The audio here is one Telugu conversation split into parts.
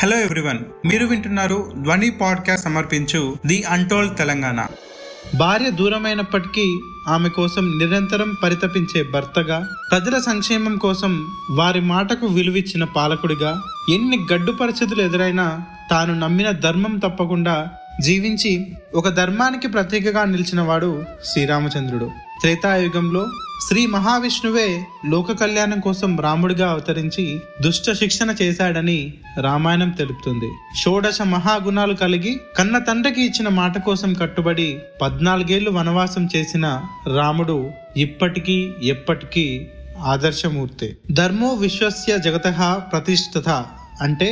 హలో ఎవ్రీవన్, మీరు వింటున్నారు ధ్వని పాడ్కాస్ట్ సమర్పించు ది అన్టోల్డ్ తెలంగాణ. భార్య దూరమైనప్పటికీ ఆమె కోసం నిరంతరం పరితపించే భర్తగా, ప్రజల సంక్షేమం కోసం వారి మాటకు విలువిచ్చిన పాలకుడిగా, ఎన్ని గడ్డు పరిస్థితులు ఎదురైనా తాను నమ్మిన ధర్మం తప్పకుండా జీవించి ఒక ధర్మానికి ప్రతీకగా నిలిచినవాడు శ్రీరామచంద్రుడు. త్రేతాయుగంలో శ్రీ మహావిష్ణువే లోక కళ్యాణం కోసం రాముడిగా అవతరించి దుష్ట శిక్షణ చేశాడని రామాయణం తెలుపుతుంది. షోడశ మహాగుణాలు కలిగి కన్న తండ్రికి ఇచ్చిన మాట కోసం కట్టుబడి 14 ఏళ్లు వనవాసం చేసిన రాముడు ఇప్పటికీ ఎప్పటికీ ఆదర్శమూర్తే. ధర్మో విశ్వస్య జగతః ప్రతిష్ఠితః అంటే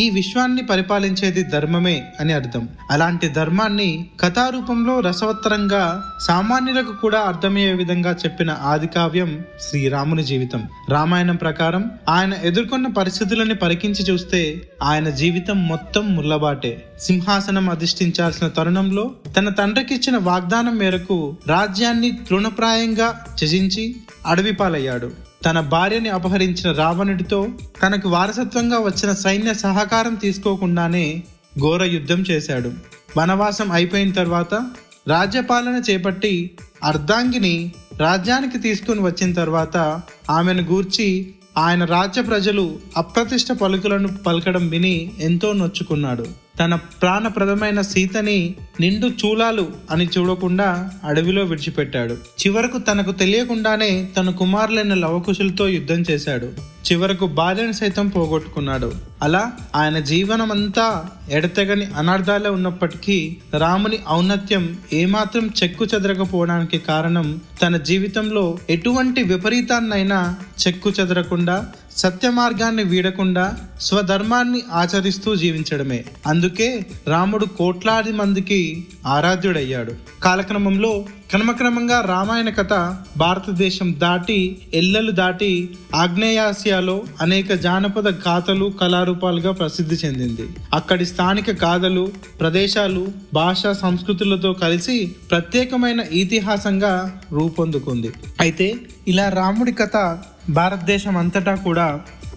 ఈ విశ్వాన్ని పరిపాలించేది ధర్మమే అని అర్థం. అలాంటి ధర్మాన్ని కథారూపంలో రసవత్తరంగా సామాన్యులకు కూడా అర్థమయ్యే విధంగా చెప్పిన ఆది కావ్యం శ్రీరాముని జీవితం. రామాయణం ప్రకారం ఆయన ఎదుర్కొన్న పరిస్థితులను పరికించి చూస్తే ఆయన జీవితం మొత్తం ముళ్ళబాటే. సింహాసనం అధిష్ఠించాల్సిన తరుణంలో తన తండ్రికిచ్చిన వాగ్దానం మేరకు రాజ్యాన్ని తృణప్రాయంగా త్యజించి అడవిపాలయ్యాడు. తన భార్యని అపహరించిన రావణుడితో తనకు వారసత్వంగా వచ్చిన సైన్య సహకారం తీసుకోకుండానే ఘోర యుద్ధం చేశాడు. వనవాసం అయిపోయిన తర్వాత రాజ్యపాలన చేపట్టి అర్ధాంగిని రాజ్యానికి తీసుకుని వచ్చిన తర్వాత ఆమెను గూర్చి ఆయన రాజ్య ప్రజలు అప్రతిష్ట పలుకులను పలకడం విని ఎంతో నొచ్చుకున్నాడు. తన ప్రాణప్రదమైన సీతని నిండు చూలాలు అని చూడకుండా అడవిలో విడిచిపెట్టాడు. చివరకు తనకు తెలియకుండానే తన కుమారులైన లవకుశులతో యుద్ధం చేశాడు. చివరకు భార్యను సైతం పోగొట్టుకున్నాడు. అలా ఆయన జీవనమంతా ఎడతెగని అనార్థాలే ఉన్నప్పటికీ రాముని ఔన్నత్యం ఏమాత్రం చెక్కు చెదరకపోవడానికి కారణం తన జీవితంలో ఎటువంటి విపరీతాన్నైనా చెక్కు చెదరకుండా, సత్య మార్గాన్ని వీడకుండా స్వధర్మాన్ని ఆచరిస్తూ జీవించడమే. అందుకే రాముడు కోట్లాది మందికి ఆరాధ్యుడయ్యాడు. కాలక్రమంలో క్రమక్రమంగా రామాయణ కథ భారతదేశం దాటి, ఎల్లలు దాటి ఆగ్నేయాసియాలో అనేక జానపద గాథలు, కళారూపాలుగా ప్రసిద్ధి చెందింది. అక్కడి స్థానిక గాథలు, ప్రదేశాలు, భాష, సంస్కృతులతో కలిసి ప్రత్యేకమైన ఇతిహాసంగా రూపొందుకుంది. అయితే ఇలా రాముడి కథ భారతదేశం అంతటా కూడా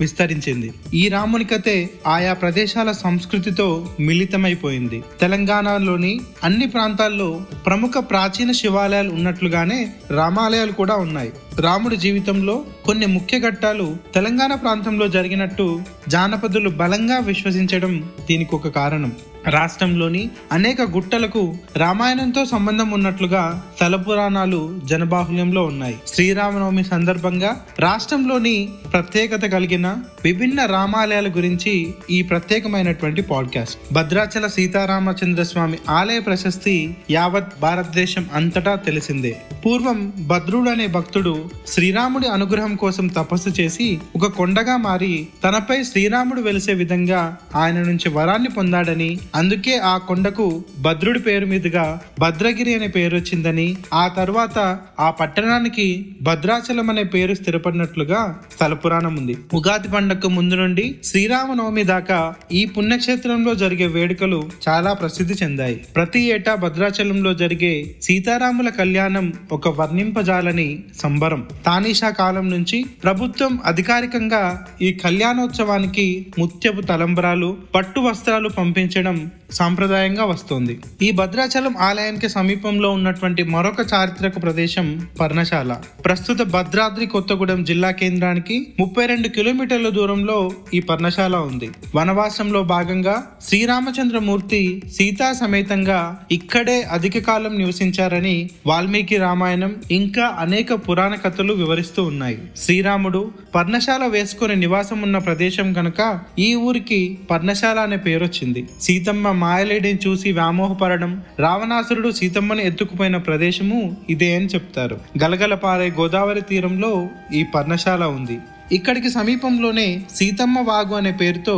విస్తరించింది. ఈ రాముని కథే ఆయా ప్రదేశాల సంస్కృతితో మిళితమైపోయింది. తెలంగాణలోని అన్ని ప్రాంతాల్లో ప్రముఖ ప్రాచీన శివాలయాలు ఉన్నట్లుగానే రామాలయాలు కూడా ఉన్నాయి. రాముడి జీవితంలో కొన్ని ముఖ్య ఘట్టాలు తెలంగాణ ప్రాంతంలో జరిగినట్టు జానపదులు బలంగా విశ్వసించడం దీనికి ఒక కారణం. రాష్ట్రంలోని అనేక గుట్టలకు రామాయణంతో సంబంధం ఉన్నట్లుగా తల పురాణాలు జనబాహుళ్యంలో ఉన్నాయి. శ్రీరామనవమి సందర్భంగా రాష్ట్రంలోని ప్రత్యేకత కలిగిన విభిన్న రామాలయాల గురించి ఈ ప్రత్యేకమైనటువంటి పాడ్కాస్ట్. భద్రాచల సీతారామచంద్ర స్వామి ఆలయ ప్రశస్తి యావత్ భారతదేశం అంతటా తెలిసిందే. పూర్వం భద్రుడు అనే భక్తుడు శ్రీరాముడి అనుగ్రహం కోసం తపస్సు చేసి ఒక కొండగా మారి తనపై శ్రీరాముడు వెలిసే విధంగా ఆయన నుంచి వరాన్ని పొందాడని, అందుకే ఆ కొండకు భద్రుడి పేరు మీదుగా భద్రగిరి అనే పేరు వచ్చిందని, ఆ తర్వాత ఆ పట్టణానికి భద్రాచలం అనే పేరు స్థిరపడినట్లుగా స్థల పురాణం ఉంది. ఉగాది పండగకు ముందు నుండి శ్రీరామనవమి దాకా ఈ పుణ్యక్షేత్రంలో జరిగే వేడుకలు చాలా ప్రసిద్ధి చెందాయి. ప్రతి ఏటా భద్రాచలంలో జరిగే సీతారాముల కళ్యాణం ఒక వర్ణింపజాలని సంబరం. తానీషా కాలం నుంచి ప్రభుత్వం అధికారికంగా ఈ కళ్యాణోత్సవానికి ముత్యపు తలంబరాలు, పట్టు వస్త్రాలు పంపించడం సాంప్రదాయంగా వస్తోంది. ఈ భద్రాచలం ఆలయానికి సమీపంలో ఉన్నటువంటి మరొక చారిత్రక ప్రదేశం పర్ణశాల. ప్రస్తుత భద్రాద్రి కొత్తగూడెం జిల్లా కేంద్రానికి 32 కిలోమీటర్ల దూరంలో ఈ పర్ణశాల ఉంది. వనవాసంలో భాగంగా శ్రీరామచంద్రమూర్తి సీతా సమేతంగా ఇక్కడే అధిక కాలం నివసించారని వాల్మీకి రామాయణం ఇంకా అనేక పురాణ కథలు వివరిస్తూ ఉన్నాయి. శ్రీరాముడు పర్ణశాల వేసుకుని నివాసం ఉన్న ప్రదేశం గనక ఈ ఊరికి పర్ణశాల అనే పేరొచ్చింది. సీతమ్మ మాయలేడిని చూసి వ్యామోహపడడం, రావణాసురుడు సీతమ్మను ఎత్తుకుపోయిన ప్రదేశము ఇదే అని చెప్తారు. గలగలపారే గోదావరి తీరంలో ఈ పర్ణశాల ఉంది. ఇక్కడికి సమీపంలోనే సీతమ్మ వాగు అనే పేరుతో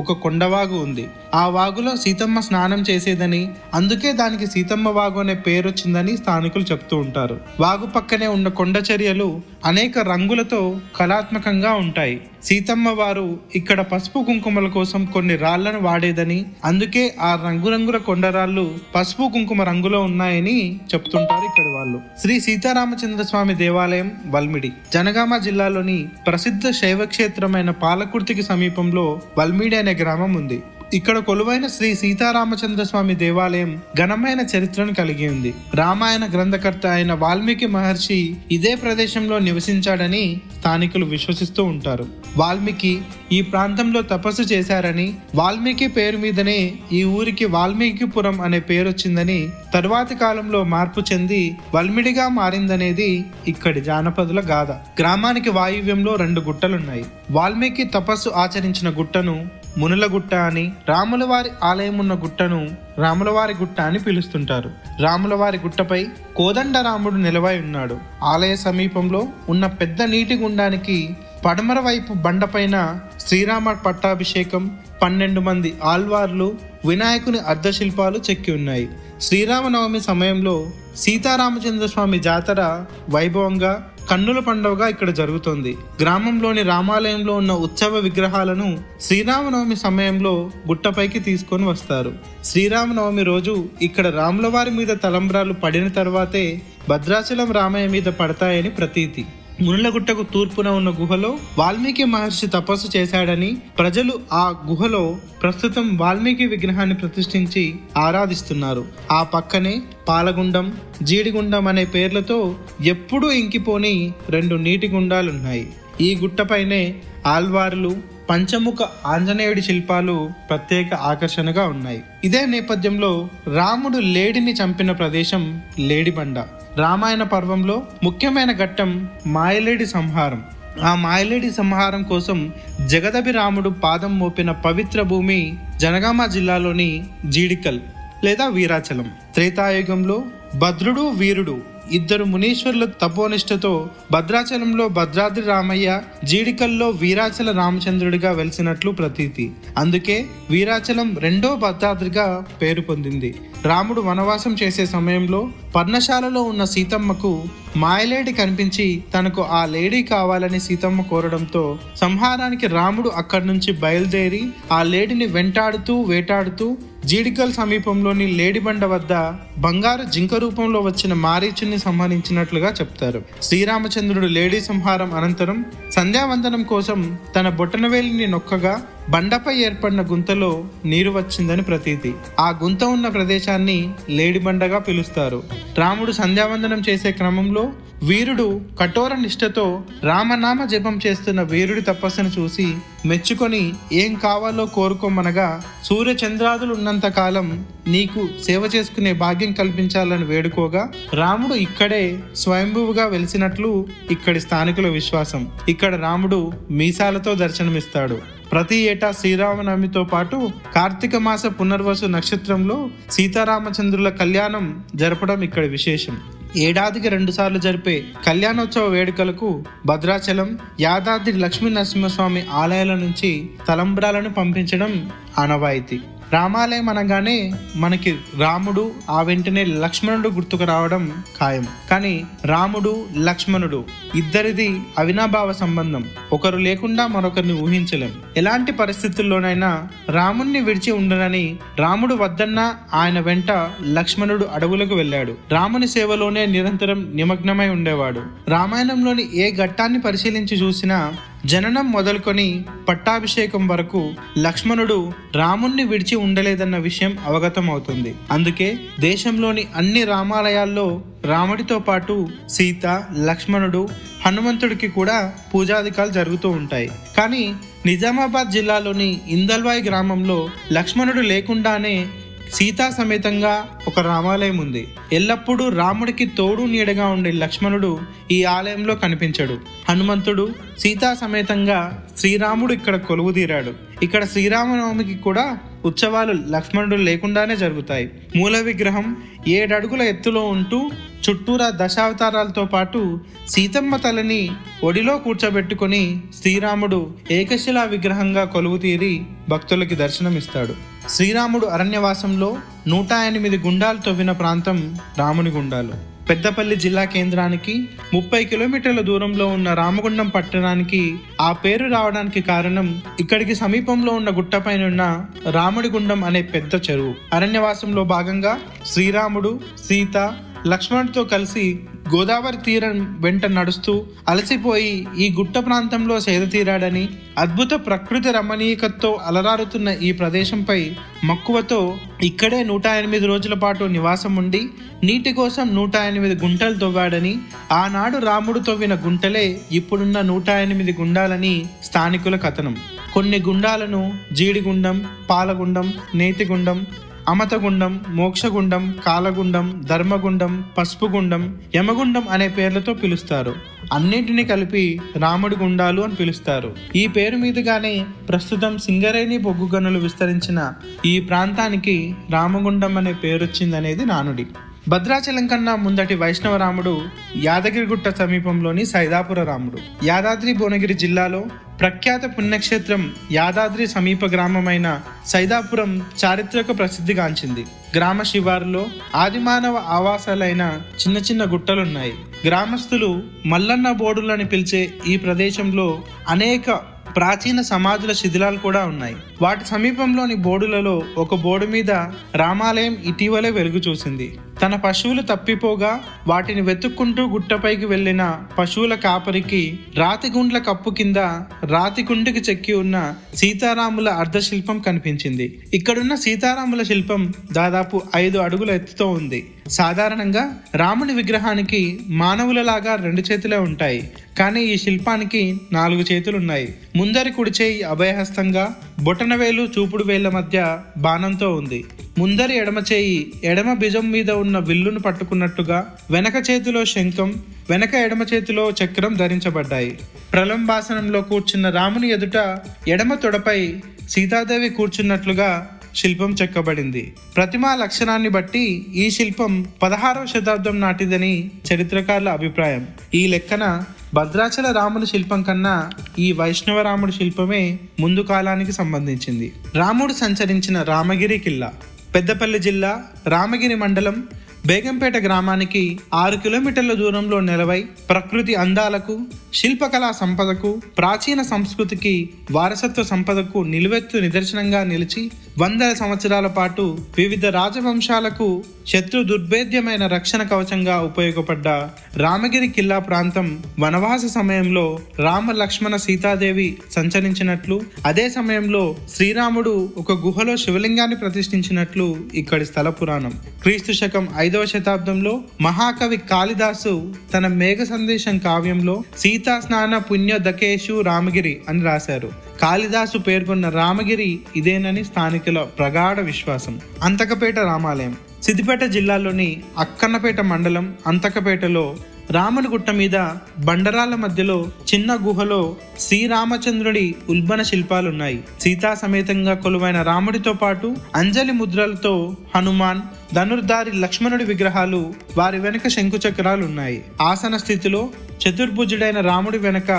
ఒక కొండవాగు ఉంది. ఆ వాగులో సీతమ్మ స్నానం చేసేదని, అందుకే దానికి సీతమ్మ వాగు అనే పేరు వచ్చిందని స్థానికులు చెప్తూ ఉంటారు. వాగు పక్కనే ఉన్న కొండచరియలు అనేక రంగులతో కళాత్మకంగా ఉంటాయి. సీతమ్మ వారు ఇక్కడ పసుపు కుంకుమల కోసం కొన్ని రాళ్లను వాడేదని, అందుకే ఆ రంగురంగుల కొండరాళ్ళు పసుపు కుంకుమ రంగులో ఉన్నాయని చెప్తుంటారు ఇక్కడి వాళ్ళు. శ్రీ సీతారామచంద్ర స్వామి దేవాలయం వల్మిడి. జనగామ జిల్లాలోని ప్రసిద్ధ శైవక్షేత్రమైన పాలకుర్తికి సమీపంలో వల్మిడి అనే గ్రామం ఉంది. ఇక్కడ కొలువైన శ్రీ సీతారామచంద్ర స్వామి దేవాలయం ఘనమైన చరిత్రను కలిగి ఉంది. రామాయణ గ్రంథకర్త అయిన వాల్మీకి మహర్షి ఇదే ప్రదేశంలో నివసించాడని స్థానికులు విశ్వసిస్తూ ఉంటారు. వాల్మీకి ఈ ప్రాంతంలో తపస్సు చేశారని, వాల్మీకి పేరు మీదనే ఈ ఊరికి వాల్మీకిపురం అనే పేరు వచ్చిందని, తరువాతి కాలంలో మార్పు చెంది వల్మిడిగా మారిందనేది ఇక్కడి జానపదుల గాథ. గ్రామానికి వాయువ్యంలో రెండు గుట్టలున్నాయి. వాల్మీకి తపస్సు ఆచరించిన గుట్టను మునులగుట్ట అని, రాములవారి ఆలయం ఉన్న గుట్టను రాములవారి గుట్ట అని పిలుస్తుంటారు. రాములవారి గుట్టపై కోదండరాముడు నిలవై ఉన్నాడు. ఆలయ సమీపంలో ఉన్న పెద్ద నీటి గుండానికి పడమర వైపు బండపైన శ్రీరామ పట్టాభిషేకం, 12 మంది ఆళ్వార్లు, వినాయకుని అర్ధశిల్పాలు చెక్కి ఉన్నాయి. శ్రీరామనవమి సమయంలో సీతారామచంద్ర స్వామి జాతర వైభవంగా కన్నుల పండుగగా ఇక్కడ జరుగుతుంది. గ్రామంలోని రామాలయంలో ఉన్న ఉత్సవ విగ్రహాలను శ్రీరామనవమి సమయంలో గుట్టపైకి తీసుకొని వస్తారు. శ్రీరామనవమి రోజు ఇక్కడ రాములవారి మీద తలంబ్రాలు పడిన తర్వాతే భద్రాచలం రామయ్య మీద పడతాయని ప్రతీతి. మునులగుట్టకు తూర్పున ఉన్న గుహలో వాల్మీకి మహర్షి తపస్సు చేశాడని ప్రజలు ఆ గుహలో ప్రస్తుతం వాల్మీకి విగ్రహాన్ని ప్రతిష్ఠించి ఆరాధిస్తున్నారు. ఆ పక్కనే పాలగుండం, జీడిగుండం అనే పేర్లతో ఎప్పుడూ ఇంకిపోని రెండు నీటి గుండాలున్నాయి. ఈ గుట్టపైనే ఆల్వార్లు, పంచముఖ ఆంజనేయుడి శిల్పాలు ప్రత్యేక ఆకర్షణగా ఉన్నాయి. ఇదే నేపథ్యంలో రాముడు లేడిని చంపిన ప్రదేశం లేడిబండ. రామాయణ పర్వంలో ముఖ్యమైన ఘట్టం మాయలేడి సంహారం. ఆ మాయలేడి సంహారం కోసం జగదభిరాముడు పాదం మోపిన పవిత్ర భూమి జనగామ జిల్లాలోని జీడికల్ లేదా వీరాచలం. త్రేతాయుగంలో భద్రుడు, వీరుడు ఇద్దరు మునీశ్వరుల తపోనిష్టతో భద్రాచలంలో భద్రాద్రి రామయ్య, జీడికల్లో వీరాచల రామచంద్రుడిగా వెలిసినట్లు ప్రతీతి. అందుకే వీరాచలం రెండో భద్రాద్రిగా పేరు పొందింది. రాముడు వనవాసం చేసే సమయంలో పర్ణశాలలో ఉన్న సీతమ్మకు మాయలేడి కనిపించి తనకు ఆ లేడీ కావాలని సీతమ్మ కోరడంతో సంహారానికి రాముడు అక్కడి నుంచి బయలుదేరి ఆ లేడీని వెంటాడుతూ వేటాడుతూ జీడికల్ సమీపంలోని లేడిబండ వద్ద బంగారు జింక రూపంలో వచ్చిన మారీచుని సంహరించినట్లుగా చెప్తారు. శ్రీరామచంద్రుడు లేడీ సంహారం అనంతరం సంధ్యావందనం కోసం తన బొటనవేలిని నొక్కగా బండపై ఏర్పడిన గుంతలో నీరు వచ్చిందని ప్రతీతి. ఆ గుంత ఉన్న ప్రదేశాన్ని లేడిబండగా పిలుస్తారు. రాముడు సంధ్యావందనం చేసే క్రమంలో వీరుడు కఠోర నిష్ఠతో రామనామ జపం చేస్తున్న వీరుడి తపస్సును చూసి మెచ్చుకొని ఏం కావాలో కోరుకోమనగా, సూర్య చంద్రాదులు ఉన్నంత కాలం నీకు సేవ చేసుకునే భాగ్యం కల్పించాలని వేడుకోగా రాముడు ఇక్కడే స్వయంభువుగా వెలిసినట్లు ఇక్కడి స్థానికుల విశ్వాసం. ఇక్కడ రాముడు మీసాలతో దర్శనమిస్తాడు. ప్రతి ఏటా శ్రీరామనవమితో పాటు కార్తీక మాస పునర్వసు నక్షత్రంలో సీతారామచంద్రుల కళ్యాణం జరపడం ఇక్కడి విశేషం. ఏడాదికి 2 సార్లు జరిపే కళ్యాణోత్సవ వేడుకలకు భద్రాచలం, యాదాద్రి లక్ష్మీ నరసింహస్వామి ఆలయాల నుంచి తలంబ్రాలను పంపించడం ఆనవాయితీ. రామాలయం అనగానే మనకి రాముడు, ఆ వెంటనే లక్ష్మణుడు గుర్తుకు రావడం ఖాయం. కానీ రాముడు లక్ష్మణుడు ఇద్దరిది అవినాభావ సంబంధం. ఒకరు లేకుండా మరొకరిని ఊహించలేం. ఎలాంటి పరిస్థితుల్లోనైనా రాముణ్ణి విడిచి ఉండనని రాముడు వద్దన్నా ఆయన వెంట లక్ష్మణుడు అడవులకు వెళ్ళాడు. రాముని సేవలోనే నిరంతరం నిమగ్నమై ఉండేవాడు. రామాయణంలోని ఏ ఘట్టాన్ని పరిశీలించి చూసినా జననం మొదలుకొని పట్టాభిషేకం వరకు లక్ష్మణుడు రాముణ్ణి విడిచి ఉండలేదన్న విషయం అవగతమవుతుంది. అందుకే దేశంలోని అన్ని రామాలయాల్లో రాముడితో పాటు సీత, లక్ష్మణుడు, హనుమంతుడికి కూడా పూజాధికాలు జరుగుతూ ఉంటాయి. కానీ నిజామాబాద్ జిల్లాలోని ఇందల్వాయి గ్రామంలో లక్ష్మణుడు లేకుండానే సీతా సమేతంగా ఒక రామాలయం ఉంది. ఎల్లప్పుడూ రాముడికి తోడు నీడగా ఉండే లక్ష్మణుడు ఈ ఆలయంలో కనిపించడు. హనుమంతుడు సీతా సమేతంగా శ్రీరాముడు ఇక్కడ కొలువుదీరాడు. ఇక్కడ శ్రీరామనవమికి కూడా ఉత్సవాలు లక్ష్మణుడు లేకుండానే జరుగుతాయి. మూల విగ్రహం 7 అడుగుల ఎత్తులో ఉంటూ చుట్టూరా దశావతారాలతో పాటు సీతమ్మ తలని ఒడిలో కూర్చోబెట్టుకుని శ్రీరాముడు ఏకశిలా విగ్రహంగా కొలువుతీరి భక్తులకి దర్శనమిస్తాడు. శ్రీరాముడు అరణ్యవాసంలో 108 గుండాలు తవ్విన ప్రాంతం రాముని గుండాలు. పెద్దపల్లి జిల్లా కేంద్రానికి 30 కిలోమీటర్ల దూరంలో ఉన్న రామగుండం పట్టణానికి ఆ పేరు రావడానికి కారణం ఇక్కడికి సమీపంలో ఉన్న గుట్టపైనున్న రాముడి గుండం అనే పెద్ద చెరువు. అరణ్యవాసంలో భాగంగా శ్రీరాముడు, సీత, లక్ష్మణుడితో కలిసి గోదావరి తీరం వెంట నడుస్తూ అలసిపోయి ఈ గుట్ట ప్రాంతంలో సేద తీరాడని, అద్భుత ప్రకృతి రమణీయకతో అలరారుతున్న ఈ ప్రదేశంపై మక్కువతో ఇక్కడే 108 రోజుల పాటు నివాసం ఉండి నీటి కోసం 108 గుంటలు తవ్వాడని, ఆనాడు రాముడు తవ్విన గుంటలే ఇప్పుడున్న 108 గుండాలని స్థానికుల కథనం. కొన్ని గుండాలను జీడిగుండం, పాలగుండం, నేతిగుండం, అమతగుండం, మోక్షగుండం, కాలగుండం, ధర్మగుండం, పసుపుగుండం, యమగుండం అనే పేర్లతో పిలుస్తారు. అన్నింటినీ కలిపి రాముడి గుండాలు అని పిలుస్తారు. ఈ పేరు మీదుగానే ప్రస్తుతం సింగరేణి బొగ్గు గనులు విస్తరించిన ఈ ప్రాంతానికి రామగుండం అనే పేరొచ్చిందనేది నానుడి. భద్రాచలం కన్నా ముందటి వైష్ణవ రాముడు యాదగిరిగుట్ట సమీపంలోని సైదాపుర రాముడు. యాదాద్రి భువనగిరి జిల్లాలో ప్రఖ్యాత పుణ్యక్షేత్రం యాదాద్రి సమీప గ్రామమైన సైదాపురం చారిత్రక ప్రసిద్ధిగాంచింది. గ్రామ శివారులో ఆదిమానవ ఆవాసాలైన చిన్న చిన్న గుట్టలున్నాయి. గ్రామస్తులు మల్లన్న బోడులని పిలిచే ఈ ప్రదేశంలో అనేక ప్రాచీన సమాధుల శిథిలాలు కూడా ఉన్నాయి. వాటి సమీపంలోని బోడులలో ఒక బోర్డు మీద రామాలయం ఇటీవలే వెలుగు చూసింది. తన పశువులు తప్పిపోగా వాటిని వెతుక్కుంటూ గుట్టపైకి వెళ్లిన పశువుల కాపరికి రాతిగుండ్ల కప్పు కింద రాతి గుండెకి చెక్కి ఉన్న సీతారాముల అర్ధశిల్పం కనిపించింది. ఇక్కడున్న సీతారాముల శిల్పం దాదాపు 5 అడుగుల ఎత్తుతో ఉంది. సాధారణంగా రాముని విగ్రహానికి మానవులలాగా 2 చేతులే ఉంటాయి, కానీ ఈ శిల్పానికి 4 చేతులున్నాయి. ముందరి కుడిచేయి అభయహస్తంగా, బొటనవేలు చూపుడు వేళ్ల మధ్య బాణంతో ఉంది. ముందరి ఎడమ చేయి ఎడమ భుజం మీద ఉన్న విల్లును పట్టుకున్నట్టుగా, వెనక చేతిలో శంఖం, వెనక ఎడమ చేతిలో చక్రం ధరించబడ్డాయి. ప్రలంబాసనంలో కూర్చున్న రాముని ఎదుట ఎడమ తొడపై సీతాదేవి కూర్చున్నట్లుగా శిల్పం చెక్కబడింది. ప్రతిమా లక్షణాన్ని బట్టి ఈ శిల్పం 16వ శతాబ్దం నాటిదని చరిత్రకారుల అభిప్రాయం. ఈ లెక్కన భద్రాచల రాముడి శిల్పం కన్నా ఈ వైష్ణవ రాముడి శిల్పమే ముందు కాలానికి సంబంధించింది. రాముడు సంచరించిన రామగిరి కిల్లా పెద్దపల్లి జిల్లా రామగిరి మండలం బేగంపేట గ్రామానికి 6 కిలోమీటర్ల దూరంలో నెలవై ప్రకృతి అందాలకు, శిల్పకళా సంపదకు, ప్రాచీన సంస్కృతికి, వారసత్వ సంపదకు నిలువెత్తు నిదర్శనంగా నిలిచి 100 సంవత్సరాల పాటు వివిధ రాజవంశాలకు శత్రు దుర్భేద్యమైన రక్షణ కవచంగా ఉపయోగపడ్డ రామగిరి కిల్లా ప్రాంతం వనవాస సమయంలో రామ, లక్ష్మణ, సీతాదేవి సంచరించినట్లు, అదే సమయంలో శ్రీరాముడు ఒక గుహలో శివలింగాన్ని ప్రతిష్ఠించినట్లు ఇక్కడి స్థల పురాణం. క్రీస్తుశకం 5వ శతాబ్దంలో మహాకవి కాళిదాసు తన మేఘ సందేశం కావ్యంలో సీతా స్నాన పుణ్య దకేషు రామగిరి అని రాశారు. కాళిదాసు పేర్కొన్న రామగిరి ఇదేనని స్థానికుల ప్రగాఢ విశ్వాసం. అంతకపేట రామాలయం సిద్ధిపేట జిల్లాలోని అక్కన్నపేట మండలం అంతకపేటలో రాముని గుట్ట మీద బండరాల మధ్యలో చిన్న గుహలో శ్రీరామచంద్రుడి ఉల్బణ శిల్పాలున్నాయి. సీతా సమేతంగా కొలువైన రాముడితో పాటు అంజలి ముద్రలతో హనుమాన్, ధనుర్ధారి లక్ష్మణుడి విగ్రహాలు, వారి వెనుక శంకు చక్రాలు ఉన్నాయి. ఆసన స్థితిలో చతుర్భుజుడైన రాముడి వెనుక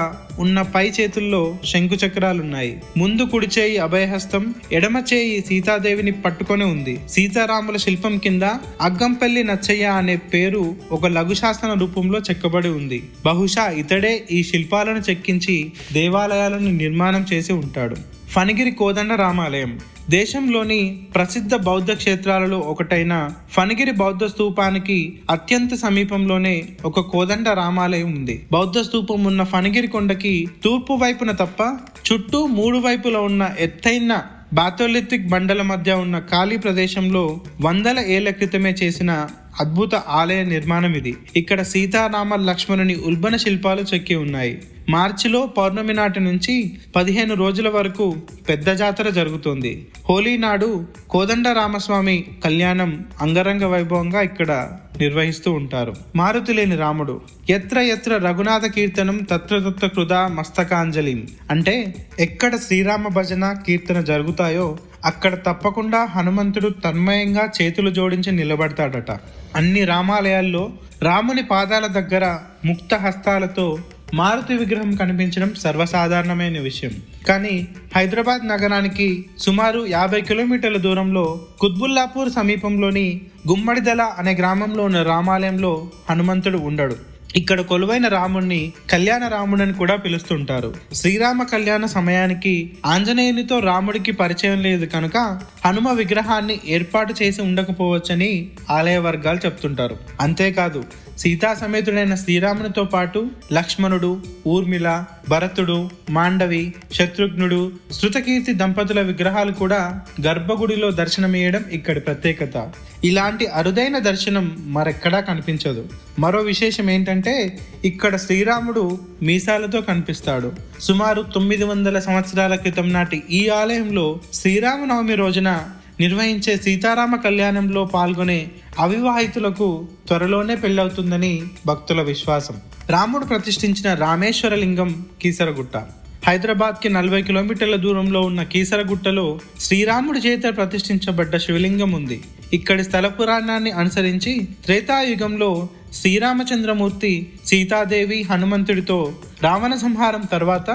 ఉన్న పై చేతుల్లో శంకు చక్రాలున్నాయి. ముందు కుడి చేయి అభయహస్తం, ఎడమ చేయి సీతాదేవిని పట్టుకొని ఉంది. సీతారాముల శిల్పం కింద అగ్గంపల్లి నచ్చయ్య అనే పేరు ఒక లఘు శాసన రూపంలో చెక్కబడి ఉంది. బహుశా ఇతడే ఈ శిల్పాలను చెక్కించి దేవాలయాలను నిర్మాణం చేసి ఉంటాడు. ఫణిగిరి కోదండ రామాలయం దేశంలోని ప్రసిద్ధ బౌద్ధ క్షేత్రాలలో ఒకటైన ఫణిగిరి బౌద్ధ స్తూపానికి అత్యంత సమీపంలోనే ఒక కోదండ రామాలయం ఉంది. బౌద్ధ స్తూపం ఉన్న ఫణిగిరి కొండకి తూర్పు వైపున తప్ప చుట్టూ 3 వైపులా ఉన్న ఎత్తైన బాథోలిథిక్ బండల మధ్య ఉన్న ఖాళీ ప్రదేశంలో 100 ఏళ్ల క్రితమే చేసిన అద్భుత ఆలయ నిర్మాణం ఇది. ఇక్కడ సీతారామ, లక్ష్మణుని ఉల్బణ శిల్పాలు చెక్కి ఉన్నాయి. మార్చిలో పౌర్ణమి నాటి నుంచి 15 రోజుల వరకు పెద్ద జాతర జరుగుతుంది. హోలీ నాడు కోదండరామస్వామి కళ్యాణం అంగరంగ వైభవంగా ఇక్కడ నిర్వహిస్తూ ఉంటారు. మారుతి లేని రాముడు ఎత్ర ఎత్ర రఘునాథ కీర్తనం తత్రతత్ర కృదా మస్తకాంజలిం అంటే ఎక్కడ శ్రీరామ భజన, కీర్తన జరుగుతాయో అక్కడ తప్పకుండా హనుమంతుడు తన్మయంగా చేతులు జోడించి నిలబడతాడట. అన్ని రామాలయాల్లో రాముని పాదాల దగ్గర ముక్త హస్తాలతో మారుతి విగ్రహం కనిపించడం సర్వసాధారణమైన విషయం. కానీ హైదరాబాద్ నగరానికి సుమారు 50 కిలోమీటర్ల దూరంలో కుత్బుల్లాపూర్ సమీపంలోని గుమ్మడిదల అనే గ్రామంలో ఉన్న రామాలయంలో హనుమంతుడు ఉండడు. ఇక్కడ కొలువైన రాముణ్ణి కళ్యాణ రాముడని కూడా పిలుస్తుంటారు. శ్రీరామ కళ్యాణ సమయానికి ఆంజనేయునితో రాముడికి పరిచయం లేదు కనుక హనుమ విగ్రహాన్ని ఏర్పాటు చేసి ఉండకపోవచ్చని ఆలయ వర్గాలు చెప్తుంటారు. అంతేకాదు సీతా సమేతుడైన శ్రీరామునితో పాటు లక్ష్మణుడు, ఊర్మిళ, భరతుడు, మాండవి, శత్రుఘ్నుడు, శృతకీర్తి దంపతుల విగ్రహాలు కూడా గర్భగుడిలో దర్శనమియడం ఇక్కడి ప్రత్యేకత. ఇలాంటి అరుదైన దర్శనం మరెక్కడా కనిపించదు. మరో విశేషం ఏంటంటే ఇక్కడ శ్రీరాముడు మీసాలతో కనిపిస్తాడు. సుమారు 900 సంవత్సరాల క్రితం నాటి ఈ ఆలయంలో శ్రీరామనవమి రోజున నిర్వహించే సీతారామ కళ్యాణంలో పాల్గొనే అవివాహితులకు త్వరలోనే పెళ్ళవుతుందని భక్తుల విశ్వాసం. రాముడు ప్రతిష్ఠించిన రామేశ్వర లింగం కీసరగుట్ట. హైదరాబాద్కి 40 కిలోమీటర్ల దూరంలో ఉన్న కీసరగుట్టలో శ్రీరాముడి చేత ప్రతిష్ఠించబడ్డ శివలింగం ఉంది. ఇక్కడి స్థల పురాణాన్ని అనుసరించి త్రేతాయుగంలో శ్రీరామచంద్రమూర్తి సీతాదేవి హనుమంతుడితో రావణ సంహారం తర్వాత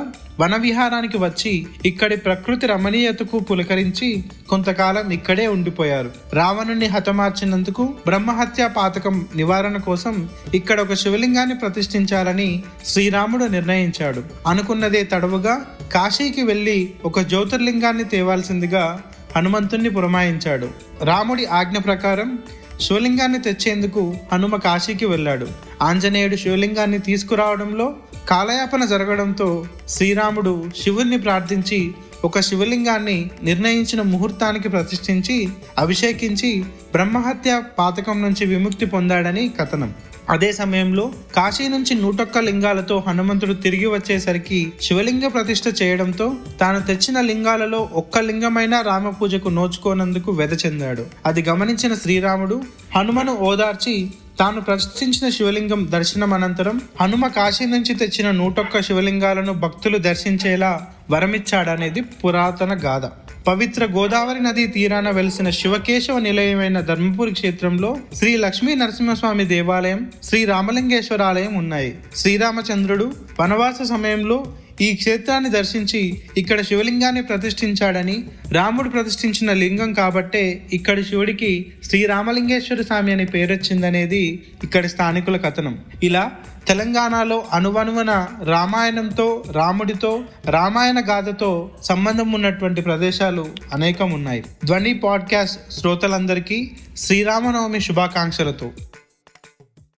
వన విహారానికి వచ్చి ఇక్కడి ప్రకృతి రమణీయతకు పులకరించి కొంతకాలం ఇక్కడే ఉండిపోయారు. రావణుని హతమార్చినందుకు బ్రహ్మహత్యా పాతకం నివారణ కోసం ఇక్కడ ఒక శివలింగాన్ని ప్రతిష్ఠించాలని శ్రీరాముడు నిర్ణయించాడు. అనుకున్నదే తడవుగా కాశీకి వెళ్ళి ఒక జ్యోతిర్లింగాన్ని తేవాల్సిందిగా హనుమంతుణ్ణి పురమాయించాడు. రాముడి ఆజ్ఞ ప్రకారం శివలింగాన్ని తెచ్చేందుకు హనుమ కాశీకి వెళ్ళాడు. ఆంజనేయుడు శివలింగాన్ని తీసుకురావడంలో కాలయాపన జరగడంతో శ్రీరాముడు శివుణ్ణి ప్రార్థించి ఒక శివలింగాన్ని నిర్ణయించిన ముహూర్తానికి ప్రతిష్ఠించి అభిషేకించి బ్రహ్మహత్య పాతకం నుంచి విముక్తి పొందాడని కథనం. అదే సమయంలో కాశీ నుంచి 101 లింగాలతో హనుమంతుడు తిరిగి వచ్చేసరికి శివలింగ ప్రతిష్ఠ చేయడంతో తాను తెచ్చిన లింగాలలో ఒక్క లింగమైనా రామ పూజకు నోచుకోనందుకు వ్యధ చెందాడు. అది గమనించిన శ్రీరాముడు హనుమను ఓదార్చి తాను ప్రతిష్ఠించిన శివలింగం దర్శనం అనంతరం హనుమ కాశీ నుంచి తెచ్చిన 101 శివలింగాలను భక్తులు దర్శించేలా వరమిచ్చాడనేది పురాతన గాథ. పవిత్ర గోదావరి నదీ తీరాన వెలిసిన శివకేశవ నిలయమైన ధర్మపురి క్షేత్రంలో శ్రీ లక్ష్మీ నరసింహస్వామి దేవాలయం, శ్రీ రామలింగేశ్వర ఆలయం ఉన్నాయి. శ్రీరామచంద్రుడు వనవాస సమయంలో ఈ క్షేత్రాన్ని దర్శించి ఇక్కడ శివలింగాన్ని ప్రతిష్ఠించాడని, రాముడు ప్రతిష్ఠించిన లింగం కాబట్టే ఇక్కడ శివుడికి శ్రీరామలింగేశ్వర స్వామి అని పేరొచ్చిందనేది ఇక్కడి స్థానికుల కథనం. ఇలా తెలంగాణలో అనువనువన రామాయణంతో, రాముడితో, రామాయణ గాథతో సంబంధం ఉన్నటువంటి ప్రదేశాలు అనేకం ఉన్నాయి. ధ్వని పాడ్కాస్ట్ శ్రోతలందరికీ శ్రీరామనవమి శుభాకాంక్షలతో.